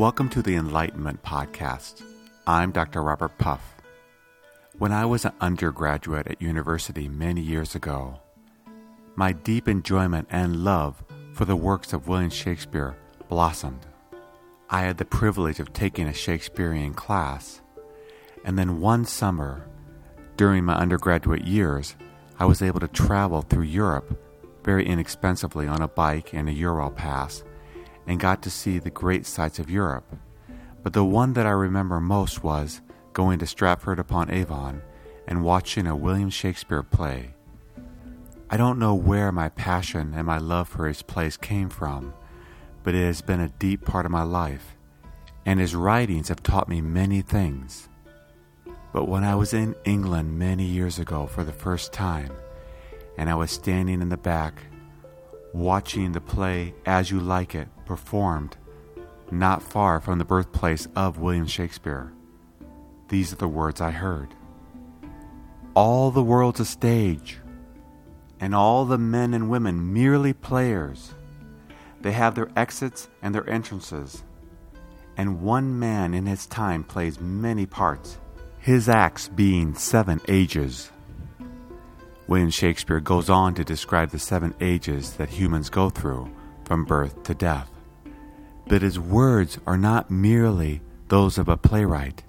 Welcome to the Enlightenment Podcast. I'm Dr. Robert Puff. When I was an undergraduate at university many years ago, my deep enjoyment and love for the works of William Shakespeare blossomed. I had the privilege of taking a Shakespearean class, and then one summer, during my undergraduate years, I was able to travel through Europe very inexpensively on a bike and a Ural pass, and got to see the great sights of Europe. But the one that I remember most was going to Stratford upon Avon and watching a William Shakespeare play. I don't know where my passion and my love for his plays came from, but it has been a deep part of my life, and his writings have taught me many things. But when I was in England many years ago for the first time, and I was standing in the back, watching the play As You Like It performed not far from the birthplace of William Shakespeare, these are the words I heard. "All the world's a stage, and all the men and women merely players. They have their exits and their entrances, and one man in his time plays many parts, his acts being 7 ages. William Shakespeare goes on to describe the 7 ages that humans go through from birth to death. But his words are not merely those of a playwright.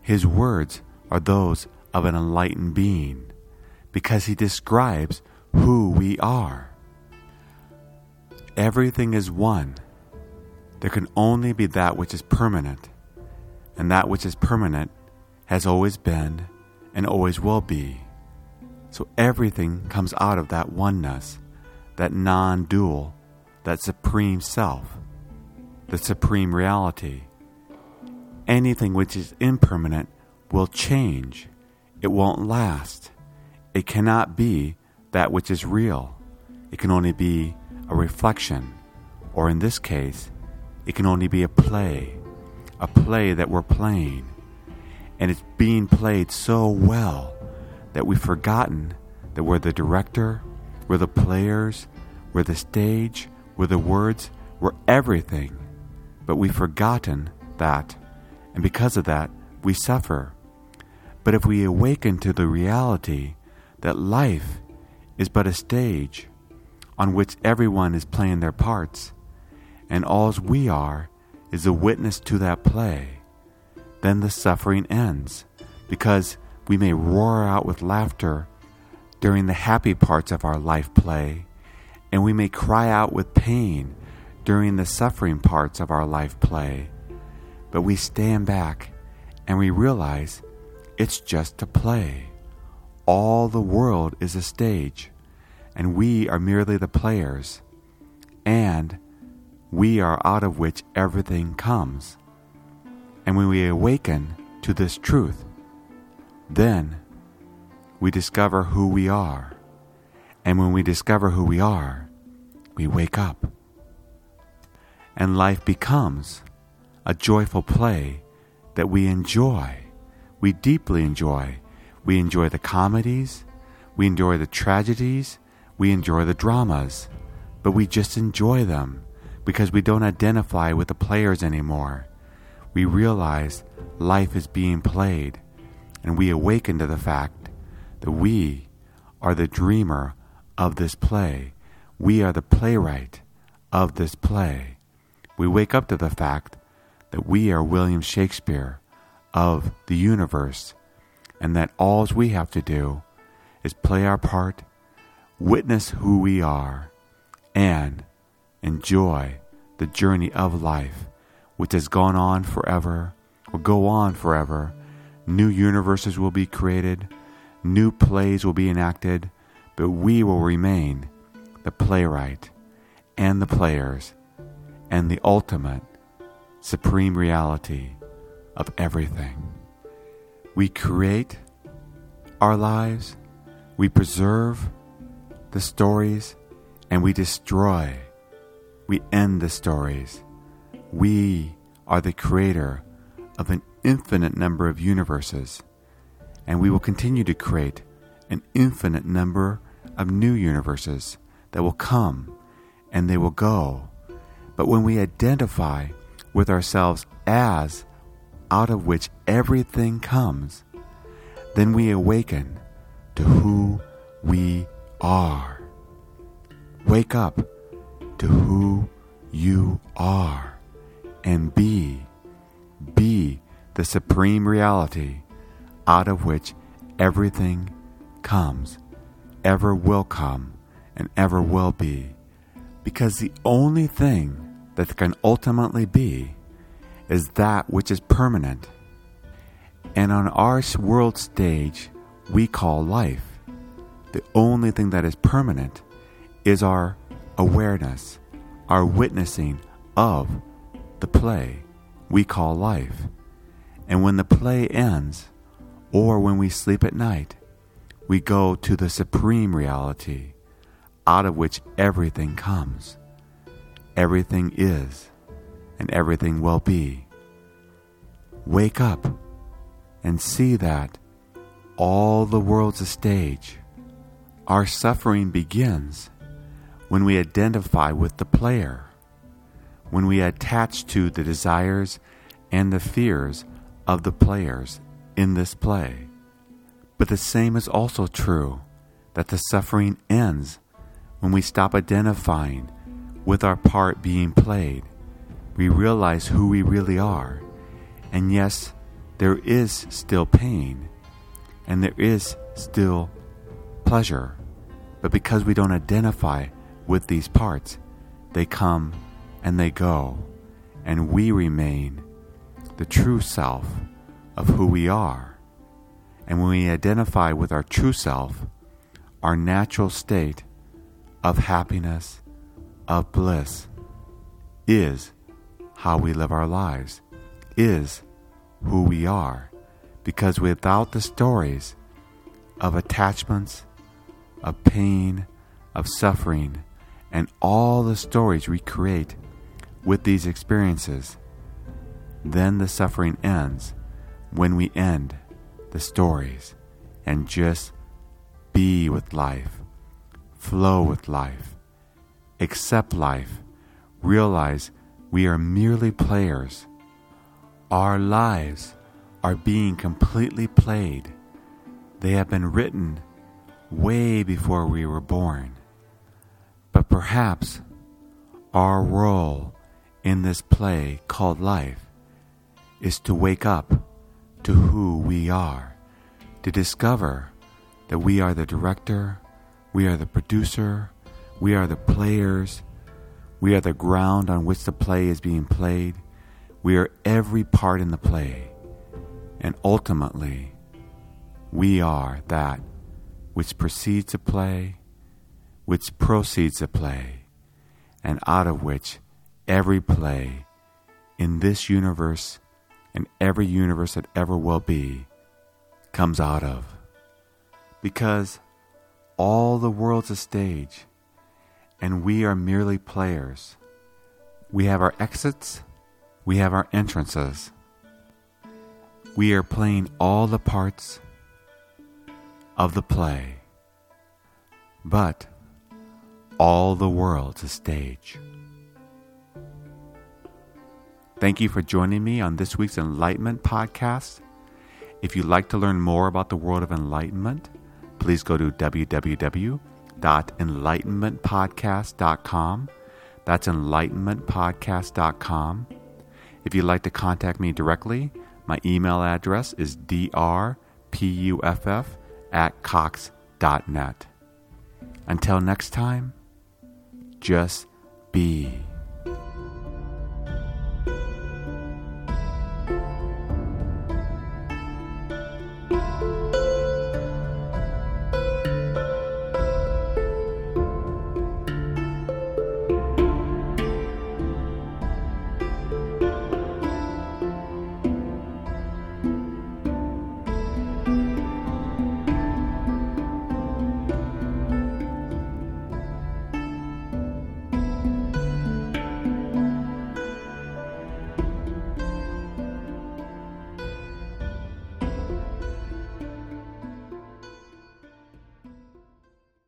His words are those of an enlightened being, because he describes who we are. Everything is one. There can only be that which is permanent, and that which is permanent has always been and always will be. So everything comes out of that oneness, that non-dual, that supreme self, the supreme reality. Anything which is impermanent will change. It won't last. It cannot be that which is real. It can only be a reflection, or in this case, it can only be a play that we're playing. And it's being played so well that we've forgotten that we're the director, we're the players, we're the stage, we're the words, we're everything. But we've forgotten that, and because of that, we suffer. But if we awaken to the reality that life is but a stage on which everyone is playing their parts, and all we are is a witness to that play, then the suffering ends, because we may roar out with laughter during the happy parts of our life play, and we may cry out with pain during the suffering parts of our life play. But we stand back and we realize it's just a play. All the world is a stage, and we are merely the players, and we are out of which everything comes. And when we awaken to this truth, then we discover who we are. And when we discover who we are, we wake up. And life becomes a joyful play that we enjoy. We deeply enjoy. We enjoy the comedies. We enjoy the tragedies. We enjoy the dramas. But we just enjoy them because we don't identify with the players anymore. We realize life is being played, and we awaken to the fact that we are the dreamer of this play. We are the playwright of this play. We wake up to the fact that we are William Shakespeare of the universe, and that all we have to do is play our part, witness who we are, and enjoy the journey of life, which has gone on forever, will go on forever. New universes will be created, new plays will be enacted, but we will remain the playwright and the players and the ultimate supreme reality of everything. We create our lives, we preserve the stories, and we destroy. We end the stories. We are the creator of an infinite number of universes, and we will continue to create an infinite number of new universes that will come and they will go. But when we identify with ourselves as out of which everything comes, then we awaken to who we are. Wake up to who you are and be the supreme reality out of which everything comes, ever will come, and ever will be. Because the only thing that can ultimately be is that which is permanent. And on our world stage, we call life. The only thing that is permanent is our awareness, our witnessing of the play we call life. And when the play ends, or when we sleep at night, we go to the supreme reality out of which everything comes, everything is, and everything will be. Wake up and see that all the world's a stage. Our suffering begins when we identify with the player, when we attach to the desires and the fears of the players in this play. But the same is also true, that the suffering ends when we stop identifying with our part being played. We realize who we really are. And yes, there is still pain, and there is still pleasure. But because we don't identify with these parts, they come and they go, and we remain the true self of who we are. And when we identify with our true self, our natural state of happiness, of bliss, is how we live our lives, is who we are. Because without the stories of attachments, of pain, of suffering, and all the stories we create with these experiences, then the suffering ends when we end the stories and just be with life, flow with life, accept life, realize we are merely players. Our lives are being completely played. They have been written way before we were born. But perhaps our role in this play called life is to wake up to who we are, to discover that we are the director, we are the producer, we are the players, we are the ground on which the play is being played, we are every part in the play, and ultimately, we are that which precedes a play, which proceeds a play, and out of which every play in this universe and every universe that ever will be comes out of. Because all the world's a stage, and we are merely players. We have our exits, we have our entrances. We are playing all the parts of the play, but all the world's a stage. Thank you for joining me on this week's Enlightenment Podcast. If you'd like to learn more about the world of enlightenment, please go to www.enlightenmentpodcast.com. That's enlightenmentpodcast.com. If you'd like to contact me directly, my email address is drpuff@cox.net. Until next time, just be.